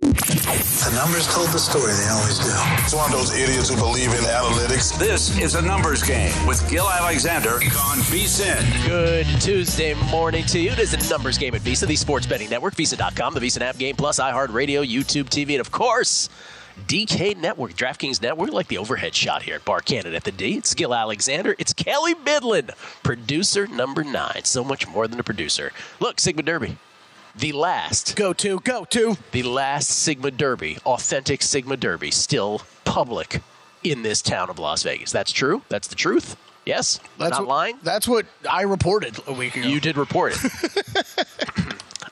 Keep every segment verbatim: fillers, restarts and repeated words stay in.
The numbers told the story they always do. It's one of those idiots who believe in analytics. This is A Numbers Game with Gil Alexander on VSiN. Good Tuesday morning to you. It is A Numbers Game at Visa, the sports betting network, Visa dot com, the VSiN app, Game Plus, iHeartRadio, YouTube T V, and of course, D K Network, DraftKings Network. Like the overhead shot here at Bar Cannon at the D. It's Gil Alexander. It's Kelly Bydlon, producer number nine. So much more than a producer. Look, Sigma Derby. The last go-to, go-to, the last Sigma Derby, authentic Sigma Derby, still public in this town of Las Vegas. That's true? That's the truth? Yes? That's Not what, lying? That's what I reported a week ago. You did report it.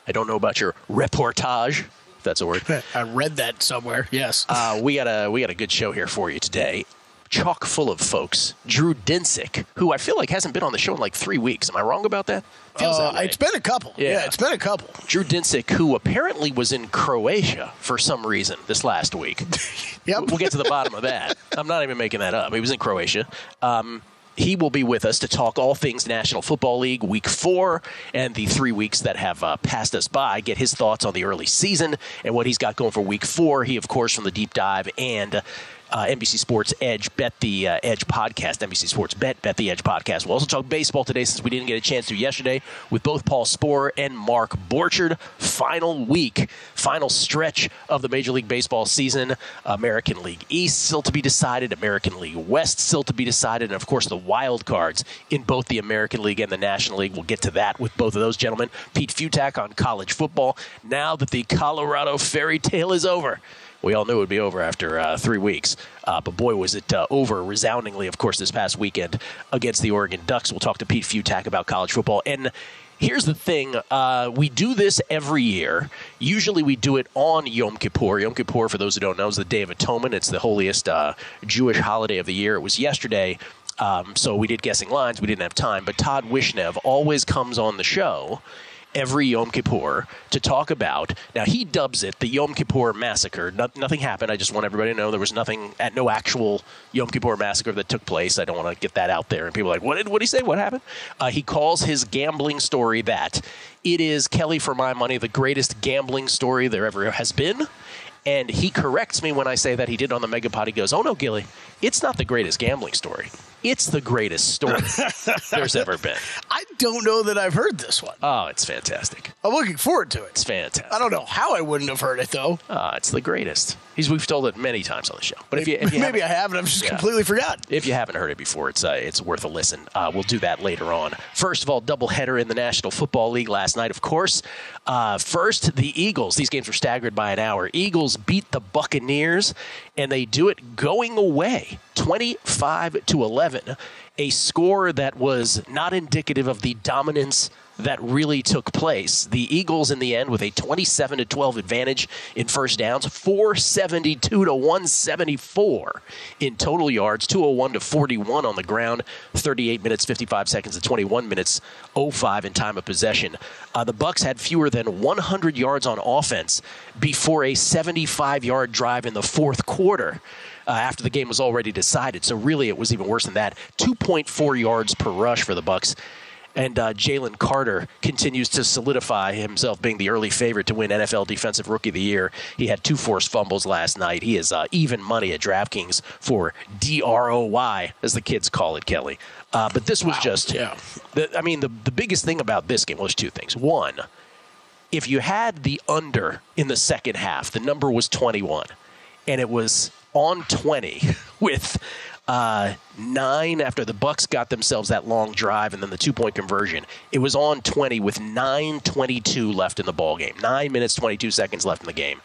I don't know about your reportage, if that's a word. I read that somewhere, yes. Uh, we got a, we got a good show here for you today. Chock full of folks. Drew Dinsick, who I feel like hasn't been on the show in like three weeks. Am I wrong about that? Feels uh, that way. It's been a couple. Yeah. yeah, it's been a couple. Drew Dinsick, who apparently was in Croatia for some reason this last week. Yep. We'll get to the bottom of that. I'm not even making that up. He was in Croatia. Um, he will be with us to talk all things National Football League Week four and the three weeks that have uh, passed us by, get his thoughts on the early season and what he's got going for Week four. He, of course, from the Deep Dive and... Uh, N B C Sports Edge, Bet the uh, Edge podcast, N B C Sports Bet, Bet the Edge podcast. We'll also talk baseball today since we didn't get a chance to yesterday with both Paul Sporer and Mark Borchard. Final week, final stretch of the Major League Baseball season. American League East still to be decided, American League West still to be decided, and of course the wild cards in both the American League and the National League. We'll get to that with both of those gentlemen. Pete Futak on college football. Now that the Colorado fairy tale is over. We all knew it would be over after uh, three weeks. Uh, but, boy, was it uh, over resoundingly, of course, this past weekend against the Oregon Ducks. We'll talk to Pete Futak about college football. And here's the thing. Uh, we do this every year. Usually we do it on Yom Kippur. Yom Kippur, for those who don't know, is the Day of Atonement. It's the holiest uh, Jewish holiday of the year. It was yesterday. Um, so we did Guessing Lines. We didn't have time. But Todd Wishnev always comes on the show every Yom Kippur to talk about. Now, he dubs it the Yom Kippur Massacre. No, nothing happened. I just want everybody to know there was nothing, at no actual Yom Kippur Massacre that took place. I don't want to get that out there. And people are like, what did, what did he say? What happened? Uh, he calls his gambling story that. It is, Kelly, for my money, the greatest gambling story there ever has been. And he corrects me when I say that. He did on the Megapod. He goes, oh, no, Gilly, it's not the greatest gambling story. It's the greatest story there's ever been. I don't know that I've heard this one. Oh, it's fantastic. I'm looking forward to it. It's fantastic. I don't know how I wouldn't have heard it, though. Oh, it's the greatest. He's, we've told it many times on the show. But maybe, if you, if you maybe haven't, I haven't. I've just yeah. completely forgotten. If you haven't heard it before, it's uh, it's worth a listen. Uh, we'll do that later on. First of all, doubleheader in the National Football League last night, of course. Uh, first, the Eagles. These games were staggered by an hour. Eagles beat the Buccaneers, and they do it going away, twenty-five to eleven, a score that was not indicative of the dominance that really took place. The Eagles in the end with a twenty-seven to twelve advantage in first downs, four seventy-two to one seventy-four in total yards, two oh one to forty-one on the ground, thirty-eight minutes, fifty-five seconds to twenty-one minutes, oh five in time of possession. Uh, the Bucs had fewer than one hundred yards on offense before a seventy-five-yard drive in the fourth quarter. Uh, after the game was already decided. So really it was even worse than that. two point four yards per rush for the Bucs. And uh, Jalen Carter continues to solidify himself being the early favorite to win N F L Defensive Rookie of the Year. He had two forced fumbles last night. He is uh, even money at DraftKings for D R O Y, as the kids call it, Kelly. Uh, but this was wow. just, yeah. the, I mean, the, the biggest thing about this game was two things. One, If you had the under in the second half, the number was twenty-one, and it was on twenty with uh, nine after the Bucks got themselves that long drive and then the two-point conversion. It was on twenty with nine twenty-two left in the ballgame, nine minutes, twenty-two seconds left in the game.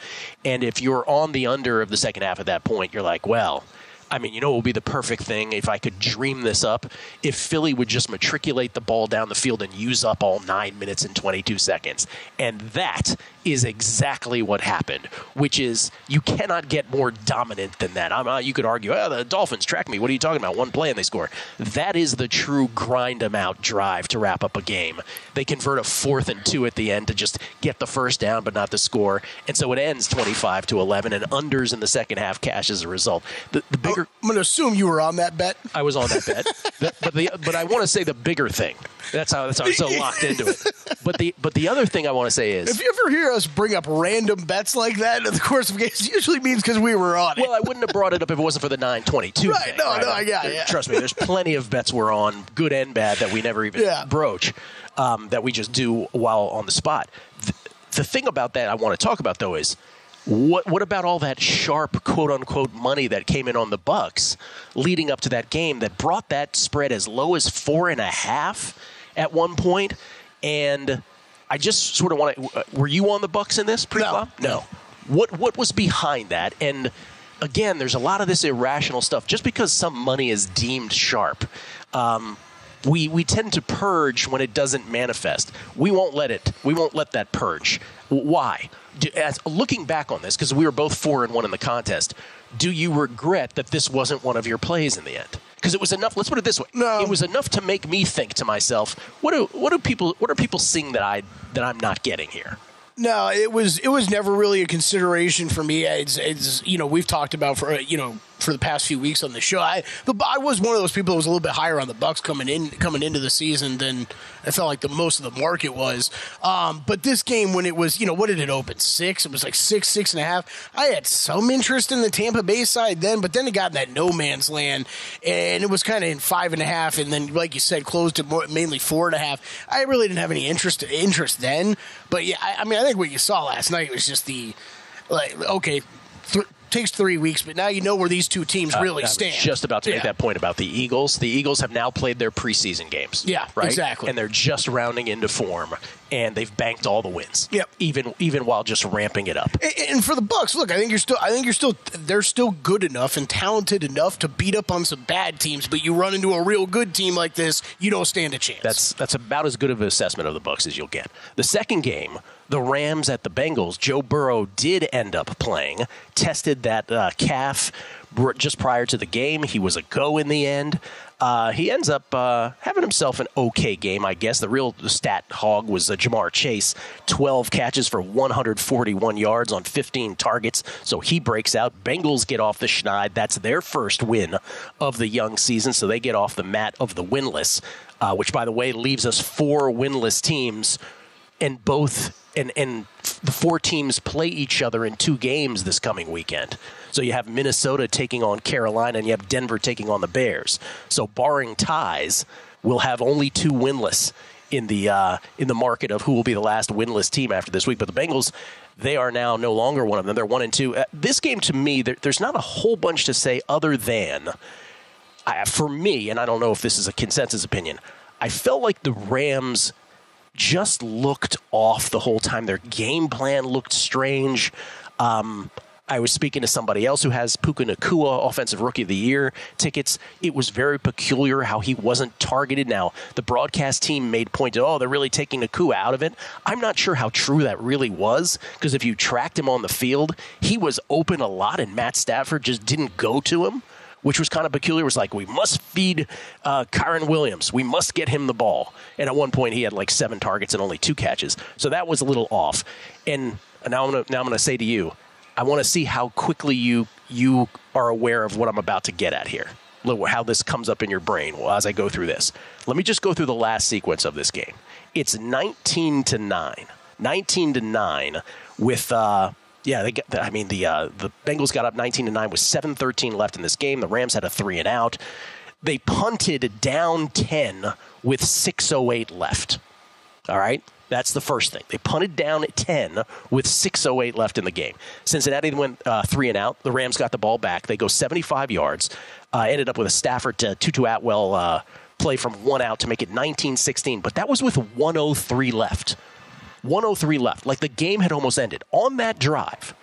And if you're on the under of the second half at that point, you're like, well, I mean, you know, it would be the perfect thing if I could dream this up, if Philly would just matriculate the ball down the field and use up all nine minutes and twenty-two seconds. And that is exactly what happened, which is you cannot get more dominant than that. I'm, uh, you could argue, oh, the Dolphins track me. What are you talking about? One play and they score. That is the true grind them out drive to wrap up a game. They convert a fourth and two at the end to just get the first down, but not the score. And so it ends twenty-five to eleven, and unders in the second half cash as a result. The, the bigger I'm going to assume you were on that bet. I was on that bet. the, but the, but I want to say the bigger thing. That's how, that's how I'm so locked into it. But the but the other thing I want to say is, if you ever hear us bring up random bets like that in the course of games, it usually means because we were on it. Well, I wouldn't have brought it up if it wasn't for the nine twenty-two right, thing. No, right? No, I got it. Yeah. Trust me, there's plenty of bets we're on, good and bad, that we never even yeah. broach, um, that we just do while on the spot. The, the thing about that I want to talk about, though, is, What what about all that sharp, quote-unquote, money that came in on the Bucks leading up to that game that brought that spread as low as four and a half at one point? And I just sort of want to – were you on the Bucks in this pre-flop? No. no. What what was behind that? And, again, there's a lot of this irrational stuff. Just because some money is deemed sharp, um, we, we tend to purge when it doesn't manifest. We won't let it – we won't let that purge. Why? As, looking back on this, because we were both four and one in the contest, do you regret that this wasn't one of your plays in the end? Because it was enough. Let's put it this way: no. It was enough to make me think to myself, "What do what do people what are people seeing that I that I'm not getting here?" No, it was it was never really a consideration for me. It's, it's you know we've talked about for you know for the past few weeks on the show. I the, I was one of those people that was a little bit higher on the Bucks coming in coming into the season than I felt like the most of the market was. Um, but this game, when it was you know what did it open six? It was like six six and a half. I had some interest in the Tampa Bay side then, but then it got in that no man's land, and it was kind of in five and a half, and then like you said, closed to more, mainly four and a half. I really didn't have any interest interest then. But yeah, I, I mean. I think what you saw last night was just the, like, okay, th- takes three weeks, but now you know where these two teams uh, really stand. Just about to yeah. make that point about the Eagles. The Eagles have now played their preseason games. Yeah, right? Exactly. And they're just rounding into form, and they've banked all the wins. Yep. Even even while just ramping it up. And, and for the Bucks, look, I think you're still, I think you're still, they're still good enough and talented enough to beat up on some bad teams. But you run into a real good team like this, you don't stand a chance. That's that's about as good of an assessment of the Bucks as you'll get. The second game. The Rams at the Bengals, Joe Burrow did end up playing, tested that uh, calf just prior to the game. He was a go in the end. Uh, he ends up uh, having himself an okay game, I guess. The real stat hog was uh, Ja'Marr Chase, twelve catches for one hundred forty-one yards on fifteen targets. So he breaks out. Bengals get off the schneid. That's their first win of the young season, so they get off the mat of the winless, uh, which, by the way, leaves us four winless teams. And both and and the four teams play each other in two games this coming weekend. So you have Minnesota taking on Carolina, and you have Denver taking on the Bears. So barring ties, we'll have only two winless in the uh, in the market of who will be the last winless team after this week. But the Bengals, they are now no longer one of them. They're one and two. Uh, this game, to me, there, there's not a whole bunch to say other than, uh, for me, and I don't know if this is a consensus opinion, I felt like the Rams just looked off the whole time. Their game plan looked strange. Um, I was speaking to somebody else who has Puka Nakua, Offensive Rookie of the Year tickets. It was very peculiar how he wasn't targeted. Now, the broadcast team made point to, oh, they're really taking Nakua out of it. I'm not sure how true that really was, because if you tracked him on the field, he was open a lot, and Matt Stafford just didn't go to him, which was kind of peculiar. It was like, we must feed uh, Kyron Williams. We must get him the ball. And at one point, he had like seven targets and only two catches. So that was a little off. And now I'm gonna, now I'm going to say to you, I want to see how quickly you you are aware of what I'm about to get at here, how this comes up in your brain as I go through this. Let me just go through the last sequence of this game. It's nineteen to nine. nineteen to nine with... Uh, Yeah, they got, I mean, the uh, the Bengals got up nineteen to nine with seven thirteen left in this game. The Rams had a three and out. They punted down ten with six oh eight left. All right? That's the first thing. They punted down at ten with six oh eight left in the game. Cincinnati went uh, three and out. The Rams got the ball back. They go seventy-five yards. Uh, ended up with a Stafford to Tutu Atwell uh, play from one out to make it nineteen sixteen. But that was with one oh three left. one oh three left. Like the game had almost ended. On that drive,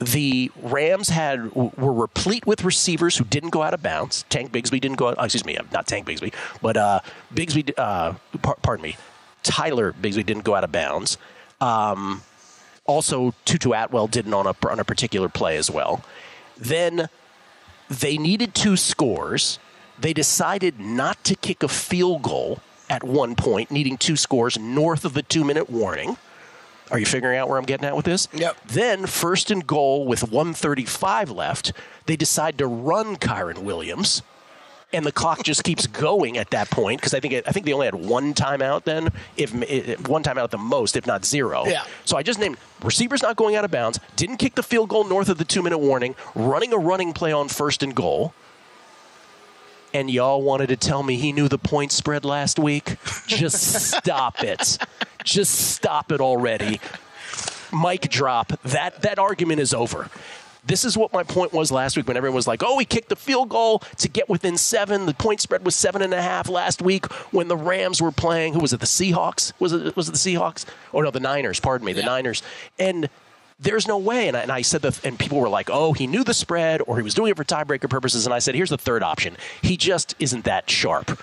the Rams had were replete with receivers who didn't go out of bounds. Tank Bigsby didn't go out. Excuse me, not Tank Bigsby, but uh, Bigsby. Uh, par- pardon me, Tyler Bigsby didn't go out of bounds. Um, also, Tutu Atwell didn't on a on a particular play as well. Then they needed two scores. They decided not to kick a field goal at one point, needing two scores north of the two-minute warning. Are you figuring out where I'm getting at with this? Yep. Then, first and goal with one thirty-five left, they decide to run Kyren Williams, and the clock just keeps going at that point because I think it, I think they only had one timeout then, if one timeout at the most, if not zero. Yeah. So I just named receivers not going out of bounds, didn't kick the field goal north of the two-minute warning, running a running play on first and goal. And y'all wanted to tell me he knew the point spread last week? Just stop it. Just stop it already. Mic drop. That that argument is over. This is what my point was last week when everyone was like, oh, he kicked the field goal to get within seven. The point spread was seven and a half last week when the Rams were playing. Who was it? The Seahawks? Was it, was it the Seahawks? Oh, no, the Niners. Pardon me, the yeah. Niners. And there's no way. And I, and I said that, and people were like, oh, he knew the spread or he was doing it for tiebreaker purposes. And I said, here's the third option. He just isn't that sharp.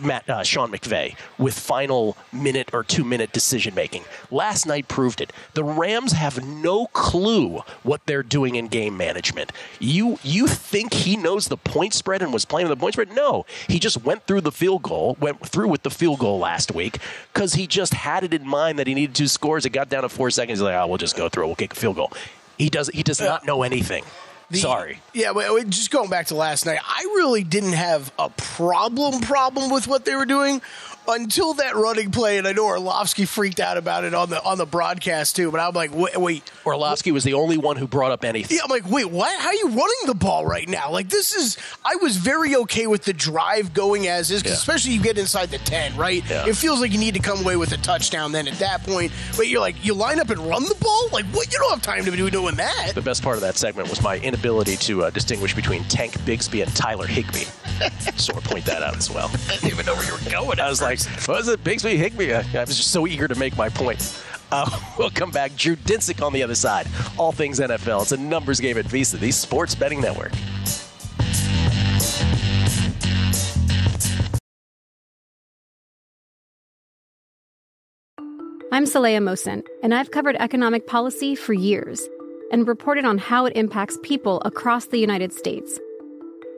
Matt, uh, Sean McVay with final minute or two minute decision making. Last night proved it. The Rams have no clue what they're doing in game management. You you think he knows the point spread and was playing with the point spread? No, he just went through the field goal, went through with the field goal last week because he just had it in mind that he needed two scores. It got down to four seconds. He's like, oh, we'll just go through. We'll kick a field goal. He does. He does not know anything. The, Sorry. Yeah, but just going back to last night, I really didn't have a problem problem with what they were doing until that running play, and I know Orlovsky freaked out about it on the on the broadcast too. But I'm like, wait, wait. Orlovsky was the only one who brought up anything. Yeah, I'm like, wait, what? How are you running the ball right now? Like this is. I was very okay with the drive going as is, 'cause yeah. especially you get inside the ten, right? Yeah. It feels like you need to come away with a touchdown. Then at that point, but you're like, you line up and run the ball. Like what? You don't have time to be doing that. The best part of that segment was my inability. Ability to uh, distinguish between Tank Bigsby and Tyler Higbee. So I'll point that out as well. I didn't even know where you were going. I was like, was it Bigsby, Higbee? I, I was just so eager to make my point. Uh, we'll come back. Drew Dinsick on the other side. All things N F L. It's a numbers game at Visa, the Sports Betting Network. I'm Saleha Mohsen, and I've covered economic policy for years and reported on how it impacts people across the United States.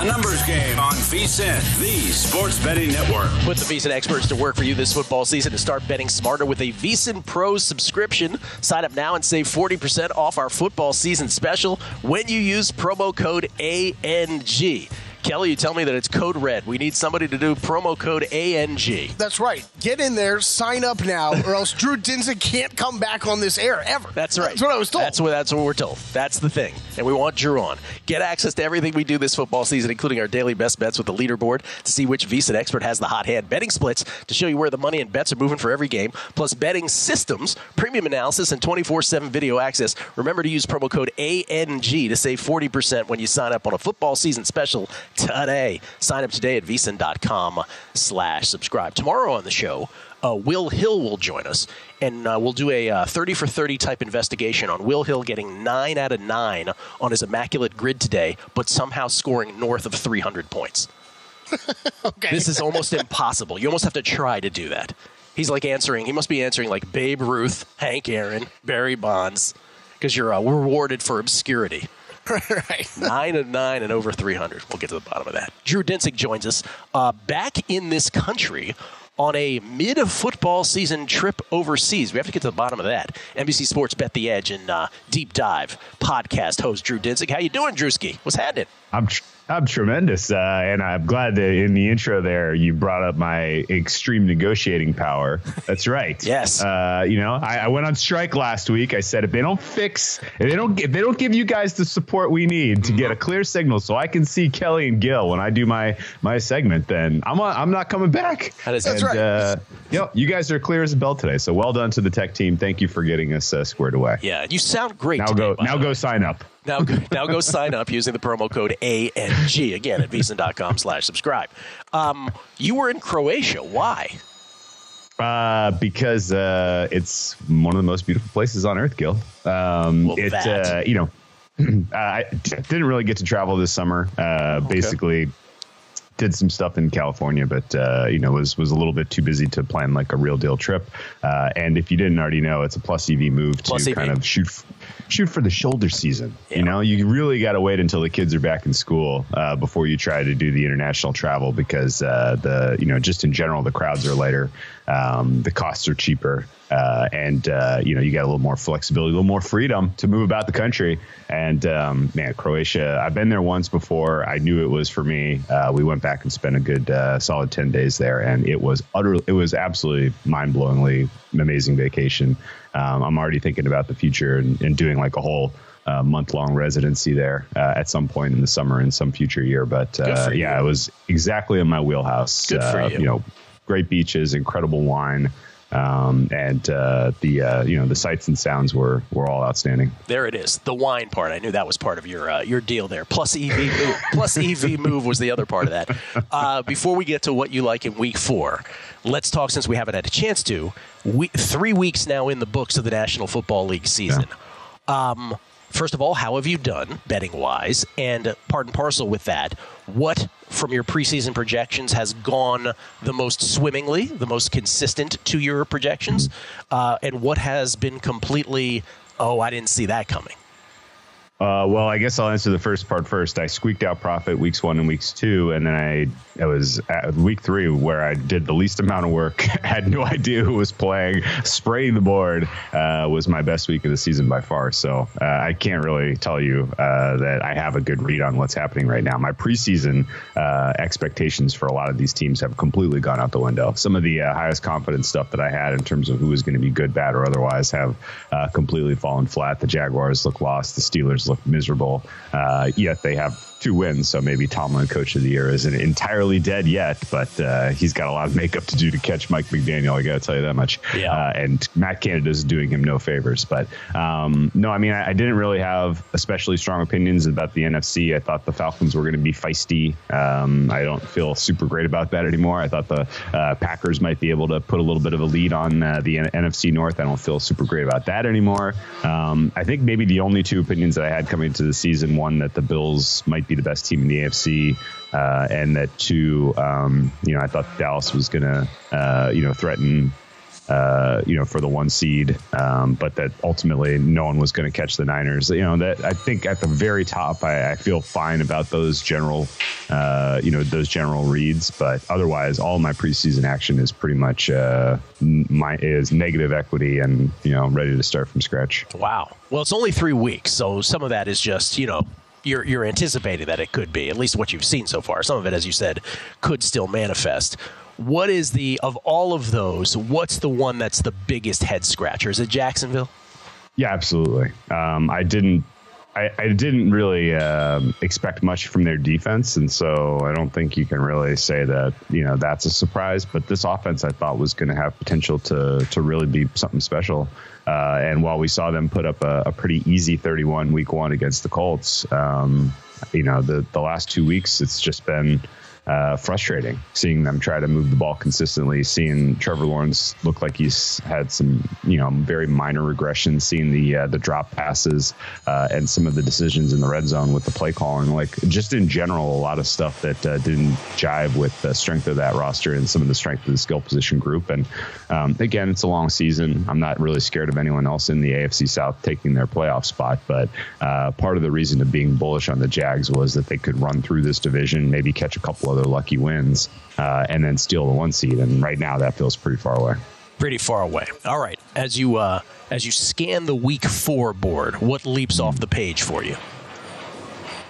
a numbers game on VSiN, the sports betting network. Put the VSiN experts to work for you this football season to start betting smarter with a VSiN Pro subscription. Sign up now and save forty percent off our football season special when you use promo code A N G. Kelly, you tell me that it's code red. We need somebody to do promo code A N G. That's right. Get in there, sign up now, or else Drew Dinsick can't come back on this air ever. That's right. That's what I was told. That's what, that's what we're told. That's the thing. And we want Drew on. Get access to everything we do this football season, including our daily best bets with the leaderboard to see which VSiN expert has the hot hand, betting splits to show you where the money and bets are moving for every game, plus betting systems, premium analysis, and twenty-four seven video access. Remember to use promo code A N G to save forty percent when you sign up on a football season special today. Sign up today at VSiN.com slash subscribe. Tomorrow on the show, uh, Will Hill will join us, and uh, we'll do a uh, thirty for thirty type investigation on Will Hill getting nine out of nine on his immaculate grid today, but somehow scoring north of three hundred points. Okay. This is almost impossible. You almost have to try to do that. He's like answering, he must be answering like Babe Ruth, Hank Aaron, Barry Bonds, because you're uh, rewarded for obscurity. Right. nine and nine and over three hundred. We'll get to the bottom of that. Drew Dinsick joins us uh, back in this country on a mid-football season trip overseas. We have to get to the bottom of that. N B C Sports Bet the Edge and uh, Deep Dive podcast host Drew Dinsick. How you doing, Drewski? What's happening? I'm tr- I'm tremendous, uh, and I'm glad that in the intro there you brought up my extreme negotiating power. That's right. Yes. Uh, you know, I, I went on strike last week. I said if they don't fix, if they don't, if they don't give you guys the support we need to get a clear signal, so I can see Kelly and Gil when I do my my segment, then I'm on, I'm not coming back. That is, and, that's right. Uh, you know, you guys are clear as a bell today. So well done to the tech team. Thank you for getting us uh, squared away. Yeah, you sound great. Now today, go, now go sign up. Now go, now go sign up using the promo code A N G, again, at VSiN.com slash subscribe. Um, you were in Croatia. Why? Uh, because uh, it's one of the most beautiful places on earth, Gil. Um, well, it, uh, you know, I didn't really get to travel this summer. Uh, okay. Basically, did some stuff in California, but, uh, you know, was was a little bit too busy to plan like a real deal trip. Uh, and if you didn't already know, it's a plus E V move plus to E V. Kind of shoot f- shoot for the shoulder season. Yeah. You know, you really got to wait until the kids are back in school uh, before you try to do the international travel because uh, the, you know, just in general, the crowds are lighter. Um, the costs are cheaper. Uh, and, uh, you know, you got a little more flexibility, a little more freedom to move about the country. And, um, man, Croatia, I've been there once before. I knew it was for me. Uh, we went back and spent a good uh, solid ten days there. And it was utterly, it was absolutely mind-blowingly amazing vacation. Um, I'm already thinking about the future and, and doing like a whole uh, month-long residency there uh, at some point in the summer in some future year. But, uh, yeah, it was exactly in my wheelhouse. Good for uh, you. You know, great beaches, incredible wine. Um, and uh, the uh, you know the sights and sounds were were all outstanding. There it is, the wine part. I knew that was part of your uh, your deal there. Plus E V move, plus E V move was the other part of that. Uh, before we get to what you like in week four, let's talk since we haven't had a chance to. We, three weeks now in the books of the National Football League season. Yeah. Um, first of all, how have you done betting wise? And part and parcel with that, what from your preseason projections has gone the most swimmingly, the most consistent to your projections, uh, and what has been completely, oh, I didn't see that coming? Uh, well, I guess I'll answer the first part first. I squeaked out profit weeks one and weeks two, and then I it was at week three where I did the least amount of work, had no idea who was playing, spraying the board, uh, was my best week of the season by far. So uh, I can't really tell you uh, that I have a good read on what's happening right now. My preseason uh, expectations for a lot of these teams have completely gone out the window. Some of the uh, highest confidence stuff that I had in terms of who was going to be good, bad, or otherwise have uh, completely fallen flat. The Jaguars look lost. The Steelers look miserable, uh, yet they have two wins, so maybe Tomlin Coach of the Year isn't entirely dead yet, but uh, he's got a lot of makeup to do to catch Mike McDaniel, I gotta tell you that much. Yeah. Uh, and Matt Canada's doing him no favors, but um, no, I mean, I, I didn't really have especially strong opinions about the N F C. I thought the Falcons were going to be feisty. Um, I don't feel super great about that anymore. I thought the uh, Packers might be able to put a little bit of a lead on uh, the N- NFC North. I don't feel super great about that anymore. Um, I think maybe the only two opinions that I had coming into the season, one, that the Bills might be the best team in the A F C, uh, and that two, um, you know, I thought Dallas was going to, uh, you know, threaten uh, you know, for the one seed, um, but that ultimately no one was going to catch the Niners. You know, that I think at the very top, I, I feel fine about those general, uh, you know, those general reads. But otherwise, all my preseason action is pretty much uh, my is negative equity, and you know, I'm ready to start from scratch. Wow. Well, it's only three weeks, so some of that is just, you know, You're, you're anticipating that it could be, at least what you've seen so far. Some of it, as you said, could still manifest. What is the, of all of those, what's the one that's the biggest head scratcher? Is it Jacksonville? Yeah, absolutely. Um, I didn't I, I didn't really uh, expect much from their defense. And so I don't think you can really say that, you know, that's a surprise. But this offense, I thought, was going to have potential to to really be something special. Uh, and while we saw them put up a, a pretty easy thirty-one week one against the Colts, um, you know, the, the last two weeks, it's just been uh, frustrating seeing them try to move the ball consistently, seeing Trevor Lawrence look like he's had some, you know, very minor regression, seeing the uh, the drop passes uh, and some of the decisions in the red zone with the play calling, like just in general, a lot of stuff that uh, didn't jive with the strength of that roster and some of the strength of the skill position group. And um, again, it's a long season. I'm not really scared of anyone else in the A F C South taking their playoff spot. But uh, part of the reason of being bullish on the Jags was that they could run through this division, maybe catch a couple of their lucky wins, uh, and then steal the one seed. And right now that feels pretty far away. Pretty far away. All right. As you uh, as you scan the week four board, what leaps off the page for you?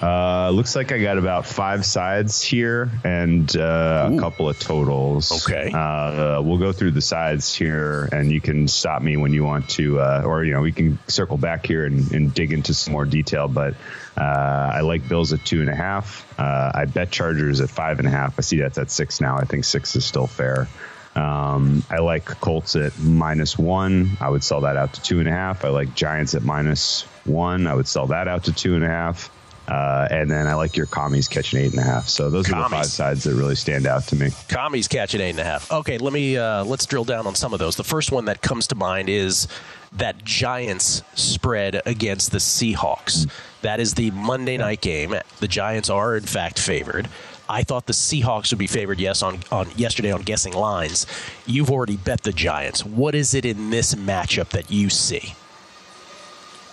Uh, looks like I got about five sides here and uh, a couple of totals. Okay. Uh, uh, we'll go through the sides here, and you can stop me when you want to, uh, or, you know, we can circle back here and, and dig into some more detail. But uh, I like Bills at two and a half. Uh, I bet Chargers at five and a half. I see that's at six now. I think six is still fair. Um, I like Colts at minus one. I would sell that out to two and a half. I like Giants at minus one. I would sell that out to two and a half. Uh, and then I like your commies catching eight and a half. So those commies. Are the five sides that really stand out to me. Commies catching eight and a half. Okay, let me uh, let's drill down on some of those. The first one that comes to mind is that Giants spread against the Seahawks. That is the Monday night game. The Giants are in fact favored. I thought the Seahawks would be favored. Yes, on, on yesterday on guessing lines, you've already bet the Giants. What is it in this matchup that you see?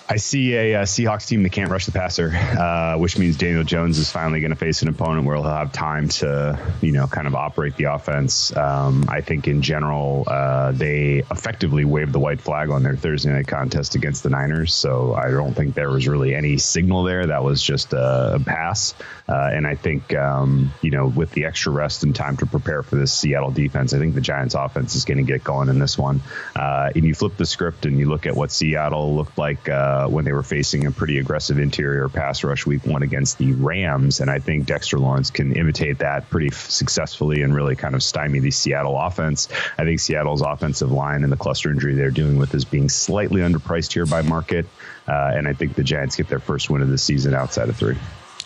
I see a, a Seahawks team that can't rush the passer, uh, which means Daniel Jones is finally going to face an opponent where he'll have time to, you know, kind of operate the offense. Um, I think in general, uh, they effectively waved the white flag on their Thursday night contest against the Niners. So I don't think there was really any signal there. That was just a, a pass. Uh, and I think, um, you know, with the extra rest and time to prepare for this Seattle defense, I think the Giants offense is going to get going in this one. Uh, and you flip the script and you look at what Seattle looked like uh, Uh, when they were facing a pretty aggressive interior pass rush week one against the Rams. And I think Dexter Lawrence can imitate that pretty f- successfully and really kind of stymie the Seattle offense. I think Seattle's offensive line and the cluster injury they're dealing with is being slightly underpriced here by market. Uh, and I think the Giants get their first win of the season outside of three.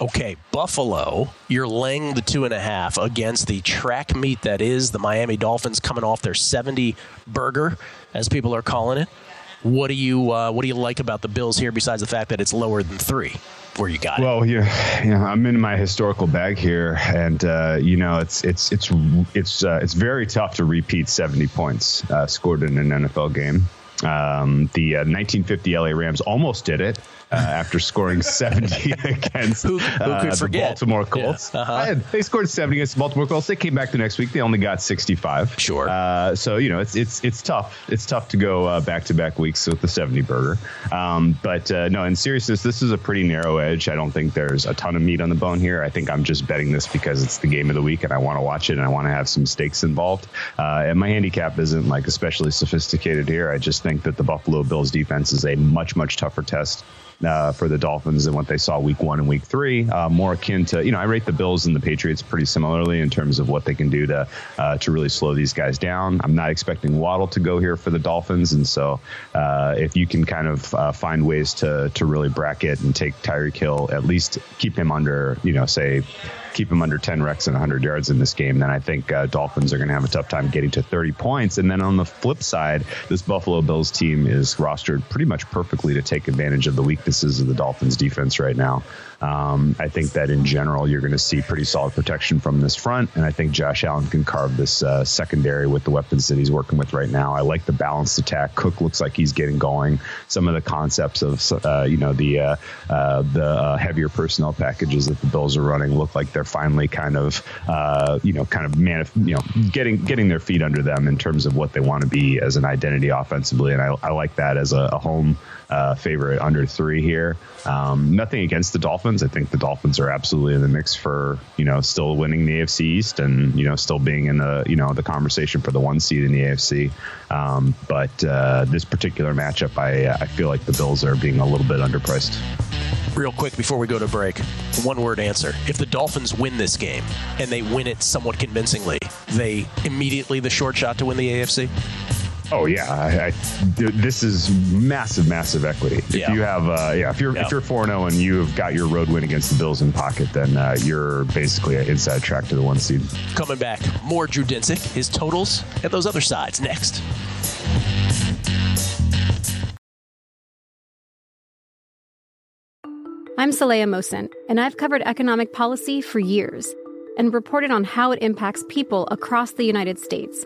Okay, Buffalo, you're laying the two and a half against the track meet that is the Miami Dolphins coming off their seventy burger, as people are calling it. What do you uh, what do you like about the Bills here besides the fact that it's lower than three where you got well, it? Well, yeah, yeah, I'm in my historical bag here, and uh, you know it's it's it's it's uh, it's very tough to repeat seventy points uh, scored in an N F L game. Um, the uh, nineteen fifty L A Rams almost did it. Uh, after scoring seventy against who, who uh, could the Baltimore Colts. Yeah. Uh-huh. I had, they scored seventy against the Baltimore Colts. They came back the next week. They only got sixty-five. Sure. Uh, so, you know, it's it's it's tough. It's tough to go uh, back-to-back weeks with the seventy burger. Um, but, uh, no, in seriousness, this is a pretty narrow edge. I don't think there's a ton of meat on the bone here. I think I'm just betting this because it's the game of the week and I want to watch it and I want to have some stakes involved. Uh, and my handicap isn't, like, especially sophisticated here. I just think that the Buffalo Bills defense is a much, much tougher test Uh, for the Dolphins than what they saw week one and week three, uh, more akin to, you know, I rate the Bills and the Patriots pretty similarly in terms of what they can do to uh, to really slow these guys down. I'm not expecting Waddle to go here for the Dolphins. And so uh, if you can kind of uh, find ways to to really bracket and take Tyreek Hill, at least keep him under, you know, say keep him under ten recs and one hundred yards in this game, then I think uh, Dolphins are going to have a tough time getting to thirty points. And then on the flip side, this Buffalo Bills team is rostered pretty much perfectly to take advantage of the week weaknesses of the Dolphins defense right now. Um, I think that in general, you're going to see pretty solid protection from this front. And I think Josh Allen can carve this uh, secondary with the weapons that he's working with right now. I like the balanced attack. Cook looks like he's getting going. Some of the concepts of, uh, you know, the uh, uh, the uh, heavier personnel packages that the Bills are running look like they're finally kind of, uh, you know, kind of, manif- you know, getting getting their feet under them in terms of what they want to be as an identity offensively. And I, I like that as a, a home Uh, favorite under three here. Um, nothing against the Dolphins. I think the Dolphins are absolutely in the mix for, you know, still winning the A F C East and, you know, still being in the, you know, the conversation for the one seed in the A F C. Um, but uh, this particular matchup, I, I feel like the Bills are being a little bit underpriced. Real quick before we go to break, one word answer. If the Dolphins win this game and they win it somewhat convincingly, they immediately the short shot to win the A F C? Oh yeah, I, I, this is massive, massive equity. If yeah. you have, uh, yeah, if you're yeah. if you're four and zero and you've got your road win against the Bills in pocket, then uh, you're basically an inside track to the one seed. Coming back, more Drew Dinsick, his totals, and those other sides next. I'm Saleha Mohsen, and I've covered economic policy for years and reported on how it impacts people across the United States.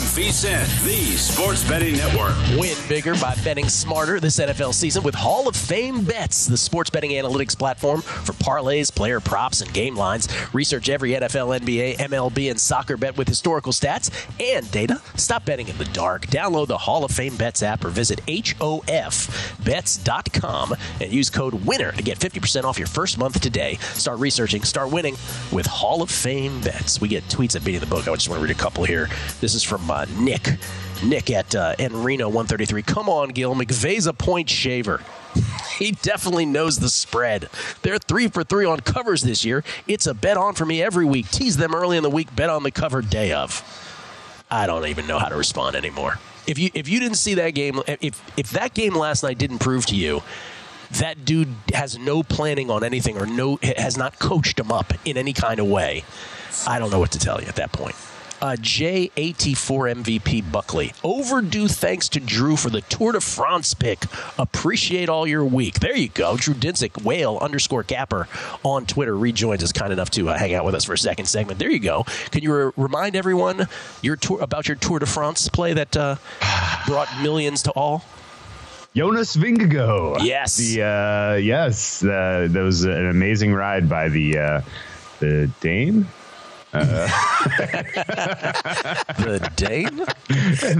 VSiN, the sports betting network. Win bigger by betting smarter this N F L season with Hall of Fame Bets, the sports betting analytics platform for parlays, player props, and game lines. Research every N F L, N B A, M L B, and soccer bet with historical stats and data. Stop betting in the dark. Download the Hall of Fame Bets app or visit H O F bets dot com and use code WINNER to get fifty percent off your first month today. Start researching, start winning with Hall of Fame Bets. We get tweets at Beating the Book. I just want to read a couple here. Here. This is from uh, Nick. Nick at uh, Enreno one thirty-three. Come on, Gil. McVay's a point shaver. He definitely knows the spread. They're three for three on covers this year. It's a bet on for me every week. Tease them early in the week. Bet on the cover day of. I don't even know how to respond anymore. If you if you didn't see that game, if if that game last night didn't prove to you that dude has no planning on anything or no has not coached him up in any kind of way, I don't know what to tell you at that point. Uh, J eighty-four M V P Buckley. Overdue thanks to Drew for the Tour de France pick. Appreciate all your week. There you go. Drew Dinsick, whale underscore capper on Twitter, rejoins us, kind enough to uh, hang out with us for a second segment. There you go. Can you re- remind everyone your tour, about your Tour de France play that uh, brought millions to all? Jonas Vingegaard. Yes. The, uh, yes. Uh, that was an amazing ride by the, uh, the Dane. Uh, the Dane?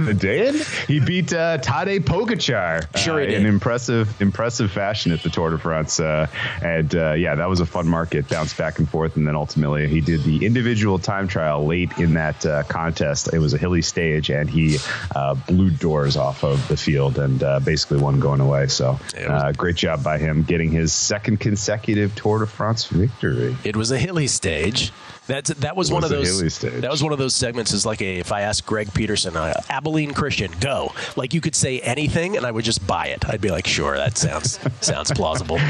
The Dane? He beat uh, Tadej Pogačar sure uh, in impressive impressive fashion at the Tour de France. Uh, and, uh, yeah, that was a fun market, bounced back and forth, and then ultimately he did the individual time trial late in that uh, contest. It was a hilly stage, and he uh, blew doors off of the field and uh, basically won going away. So uh, great job by him getting his second consecutive Tour de France victory. It was a hilly stage. That's that was, was one of those. That was one of those segments. Is like a, if I asked Greg Peterson, uh, Abilene Christian, go. Like you could say anything, and I would just buy it. I'd be like, sure, that sounds sounds plausible.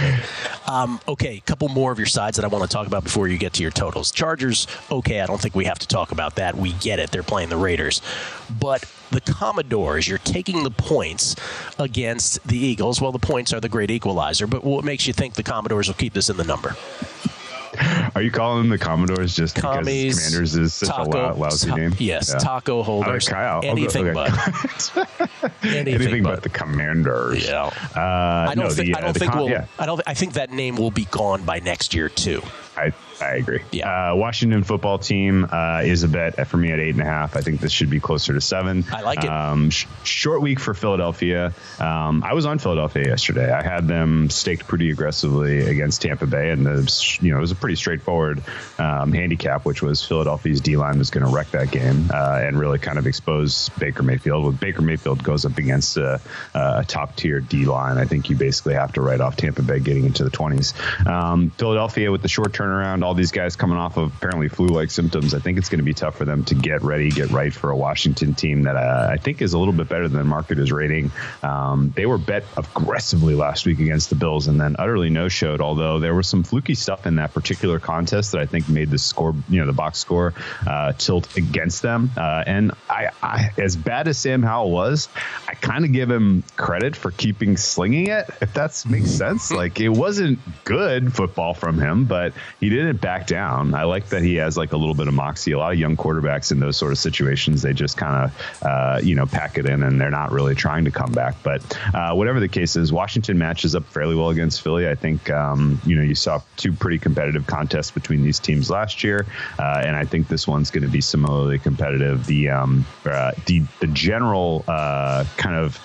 Um, okay, a couple more of your sides that I want to talk about before you get to your totals. Chargers. Okay, I don't think we have to talk about that. We get it. They're playing the Raiders, but the Commodores. You're taking the points against the Eagles. Well, the points are the great equalizer. But what makes you think the Commodores will keep this in the number? Are you calling them the Commodores just Commies, because Commanders is such taco, a lousy ta- name? Yes, yeah. Taco Holders. Like Kyle. Anything go, okay. but. anything, anything but. but the Commanders. Yeah. Uh, I don't no, think. The, I don't uh, think com- we'll. Yeah. I don't. I think that name will be gone by next year too. I. I agree. Yeah. Uh, Washington football team uh, is a bet for me at eight and a half. I think this should be closer to seven. I like it. Um, sh- short week for Philadelphia. Um, I was on Philadelphia yesterday. I had them staked pretty aggressively against Tampa Bay, and the, you know, it was a pretty straightforward um, handicap, which was Philadelphia's D-line was going to wreck that game uh, and really kind of expose Baker Mayfield. When Baker Mayfield goes up against a, a top-tier D-line, I think you basically have to write off Tampa Bay getting into the twenties. Um, Philadelphia with the short turnaround, all All these guys coming off of apparently flu-like symptoms, I think it's going to be tough for them to get ready, get right for a Washington team that uh, I think is a little bit better than the market is rating. Um, they were bet aggressively last week against the Bills and then utterly no-showed, although there was some fluky stuff in that particular contest that I think made the score, you know, the box score uh, tilt against them. Uh, and I, I, as bad as Sam Howell was, I kind of give him credit for keeping slinging it, if that makes sense. Like, it wasn't good football from him, but he didn't back down. I like that he has like a little bit of moxie. A lot of young quarterbacks in those sort of situations, they just kind of, uh, you know, pack it in and they're not really trying to come back. But uh, whatever the case is, Washington matches up fairly well against Philly. I think, um, you know, you saw two pretty competitive contests between these teams last year. Uh, and I think this one's going to be similarly competitive. The, um, uh, the, the general uh, kind of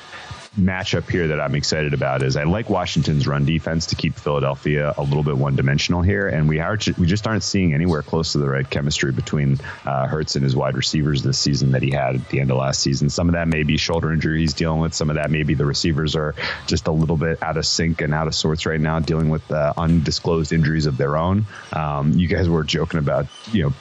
matchup here that I'm excited about is I like Washington's run defense to keep Philadelphia a little bit one-dimensional here, and we are we just aren't seeing anywhere close to the right chemistry between uh, Hurts and his wide receivers this season that he had at the end of last season. Some of that may be shoulder injury he's dealing with. Some of that maybe the receivers are just a little bit out of sync and out of sorts right now, dealing with uh, undisclosed injuries of their own. Um, you guys were joking about, you know,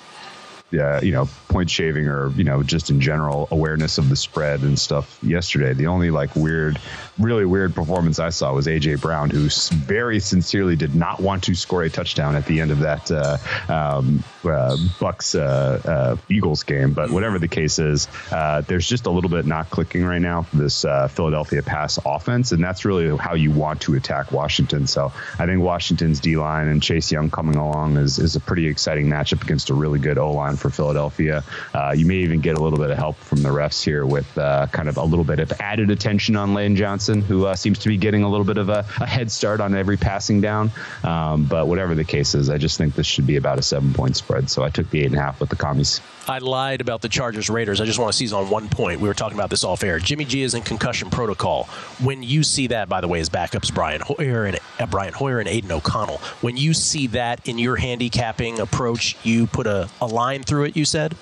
Yeah, you know, point shaving or, you know, just in general awareness of the spread and stuff yesterday. The only like weird, really weird performance I saw was A J Brown, who very sincerely did not want to score a touchdown at the end of that uh, um, uh, Bucks uh, uh, Eagles game. But whatever the case is, uh, there's just a little bit not clicking right now for this uh, Philadelphia pass offense. And that's really how you want to attack Washington. So I think Washington's D-line and Chase Young coming along is, is a pretty exciting matchup against a really good O-line for Philadelphia. Uh, you may even get a little bit of help from the refs here with uh, kind of a little bit of added attention on Lane Johnson, who uh, seems to be getting a little bit of a, a head start on every passing down. Um, but whatever the case is, I just think this should be about a seven-point spread. So I took the eight and a half with the Commies. I lied about the Chargers Raiders. I just want to seize on one point. We were talking about this off air. Jimmy G is in concussion protocol. When you see that, by the way, his backups Brian Hoyer and uh, Brian Hoyer and Aiden O'Connell. When you see that in your handicapping approach, you put a, a line through it. You said,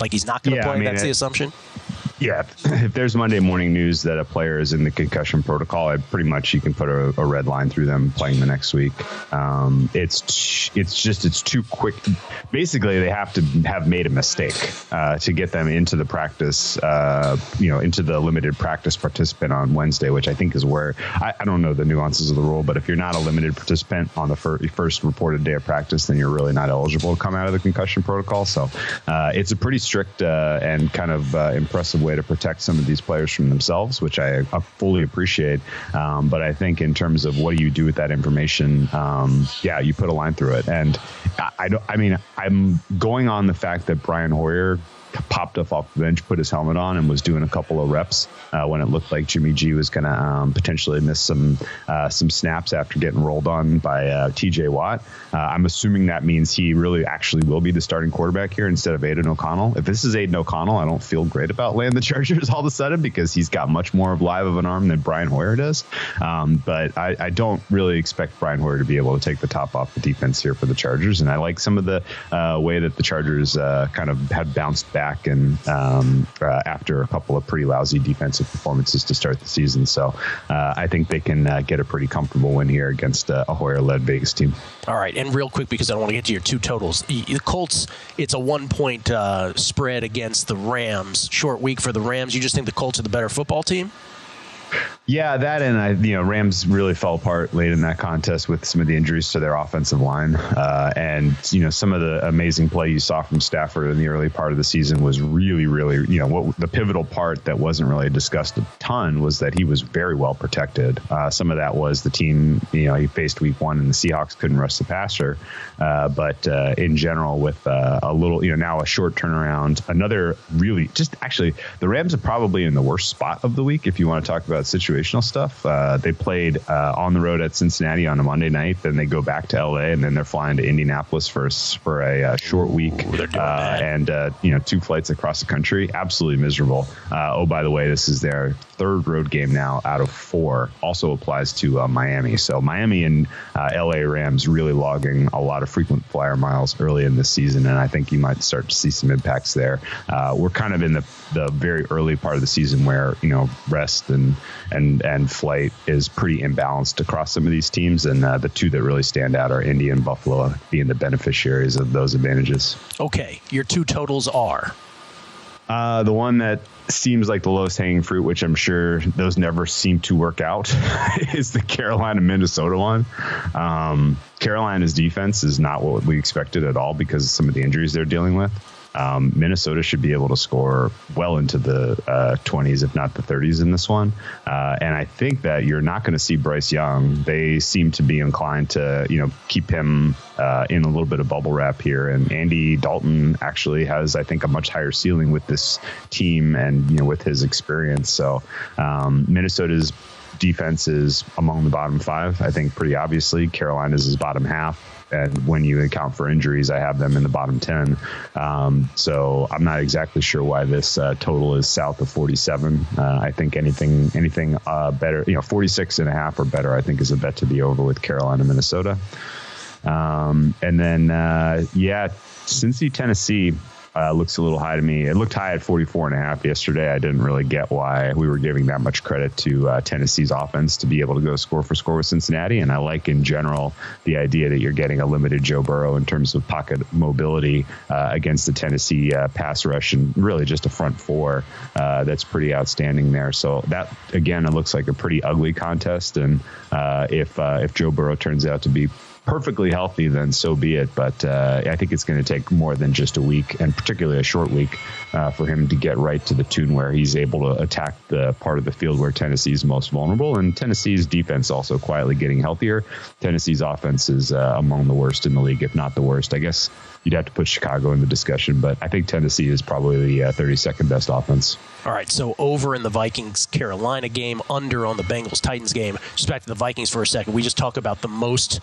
like he's not going to yeah, play. I mean, that's it, the assumption. Yeah, if there's Monday morning news that a player is in the concussion protocol, I pretty much you can put a, a red line through them playing the next week. Um, it's it's just it's too quick. Basically, they have to have made a mistake uh, to get them into the practice, uh, you know, into the limited practice participant on Wednesday, which I think is where I, I don't know the nuances of the rule. But if you're not a limited participant on the fir- first reported day of practice, then you're really not eligible to come out of the concussion protocol. So uh, it's a pretty strict uh, and kind of uh, impressive way to protect some of these players from themselves, which I, I fully appreciate. Um, but I think in terms of what do you do with that information, um, yeah, you put a line through it. And I, I don't, I mean, I'm going on the fact that Brian Hoyer popped up off the bench, put his helmet on, and was doing a couple of reps uh, when it looked like Jimmy G was going to um, potentially miss some uh, some snaps after getting rolled on by uh, T J Watt. Uh, I'm assuming that means he really actually will be the starting quarterback here instead of Aiden O'Connell. If this is Aiden O'Connell, I don't feel great about laying the Chargers all of a sudden because he's got much more of live of an arm than Brian Hoyer does. Um, but I, I don't really expect Brian Hoyer to be able to take the top off the defense here for the Chargers. And I like some of the uh, way that the Chargers uh, kind of had bounced back and um, uh, after a couple of pretty lousy defensive performances to start the season. So uh, I think they can uh, get a pretty comfortable win here against uh, a Hoyer-led Vegas team. All right. And real quick, because I want to get to your two totals. The Colts, it's a one-point uh, spread against the Rams. Short week for the Rams. You just think the Colts are the better football team? Yeah, that and I, you know, Rams really fell apart late in that contest with some of the injuries to their offensive line. Uh, and, you know, some of the amazing play you saw from Stafford in the early part of the season was really, really, you know, what the pivotal part that wasn't really discussed a ton was that he was very well protected. Uh, some of that was the team, you know, he faced week one and the Seahawks couldn't rush the passer. Uh, but uh, in general, with uh, a little, you know, now a short turnaround, another really just actually the Rams are probably in the worst spot of the week if you want to talk about situational stuff. Uh, they played uh, on the road at Cincinnati on a Monday night, then they go back to L A, and then they're flying to Indianapolis for for a uh, short week. Ooh, uh, and uh, you know, two flights across the country. Absolutely miserable. Uh, oh, by the way, this is their third road game now out of four. Also applies to uh, Miami. So Miami and uh, L A Rams really logging a lot of frequent flyer miles early in this season, and I think you might start to see some impacts there. Uh, we're kind of in the the very early part of the season where, you know, rest and and and flight is pretty imbalanced across some of these teams, and uh, the two that really stand out are Indy and Buffalo being the beneficiaries of those advantages. Okay, your two totals are? Uh, the one that seems like the lowest hanging fruit, which I'm sure those never seem to work out, is the Carolina-Minnesota one. Um, Carolina's defense is not what we expected at all because of some of the injuries they're dealing with. Um, Minnesota should be able to score well into the uh, twenties, if not the thirties in this one. Uh, and I think that you're not going to see Bryce Young. They seem to be inclined to, you know, keep him uh, in a little bit of bubble wrap here. And Andy Dalton actually has, I think, a much higher ceiling with this team and, you know, with his experience. So um, Minnesota's defense is among the bottom five, I think, pretty obviously. Carolina's is bottom half. And when you account for injuries, I have them in the bottom ten. Um, so I'm not exactly sure why this uh, total is south of forty-seven. Uh, I think anything anything uh, better, you know, forty-six and a half or better, I think is a bet to be over with Carolina, Minnesota. Um, and then, uh, yeah, Cincy, Tennessee. Uh, looks a little high to me. It looked high at forty-four and a half yesterday. I didn't really get why we were giving that much credit to uh, Tennessee's offense to be able to go score for score with Cincinnati. And I like in general the idea that you're getting a limited Joe Burrow in terms of pocket mobility uh, against the Tennessee uh, pass rush and really just a front four uh, that's pretty outstanding there. So that, again, it looks like a pretty ugly contest. And uh, if uh, if Joe Burrow turns out to be perfectly healthy, then so be it. But uh, I think it's going to take more than just a week, and particularly a short week, uh, for him to get right to the tune where he's able to attack the part of the field where Tennessee's most vulnerable. And Tennessee's defense also quietly getting healthier. Tennessee's offense is uh, among the worst in the league, if not the worst. I guess you'd have to put Chicago in the discussion, but I think Tennessee is probably the uh, thirty-second best offense. All right, so over in the Vikings-Carolina game, under on the Bengals-Titans game. Just back to the Vikings for a second. We just talk about the most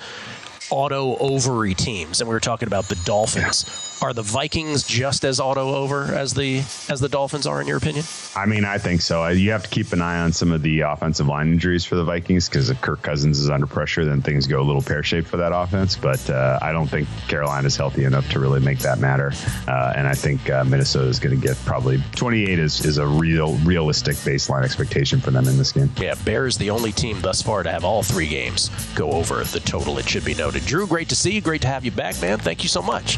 auto-overy teams, and we were talking about the Dolphins. Are the Vikings just as auto-over as the as the Dolphins are, in your opinion? I mean, I think so. You have to keep an eye on some of the offensive line injuries for the Vikings because if Kirk Cousins is under pressure, then things go a little pear-shaped for that offense. But uh, I don't think Carolina's healthy enough to really make that matter. Uh, and I think uh, Minnesota's going to get probably twenty-eight is, is a real realistic baseline expectation for them in this game. Yeah, Bears the only team thus far to have all three games go over the total, it should be noted. Drew, great to see you. Great to have you back, man. Thank you so much.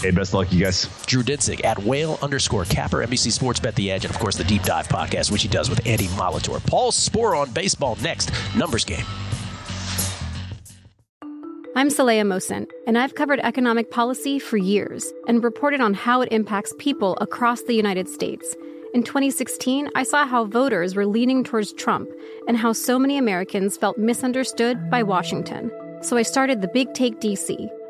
Hey, best of luck, you guys. Drew Dinsick at whale underscore capper, N B C Sports Bet the Edge, and, of course, the Deep Dive podcast, which he does with Andy Molitor. Paul Sporer on baseball next. Numbers Game. I'm Saleha Mohsen, and I've covered economic policy for years and reported on how it impacts people across the United States. In twenty sixteen, I saw how voters were leaning towards Trump and how so many Americans felt misunderstood by Washington. So I started The Big Take D C,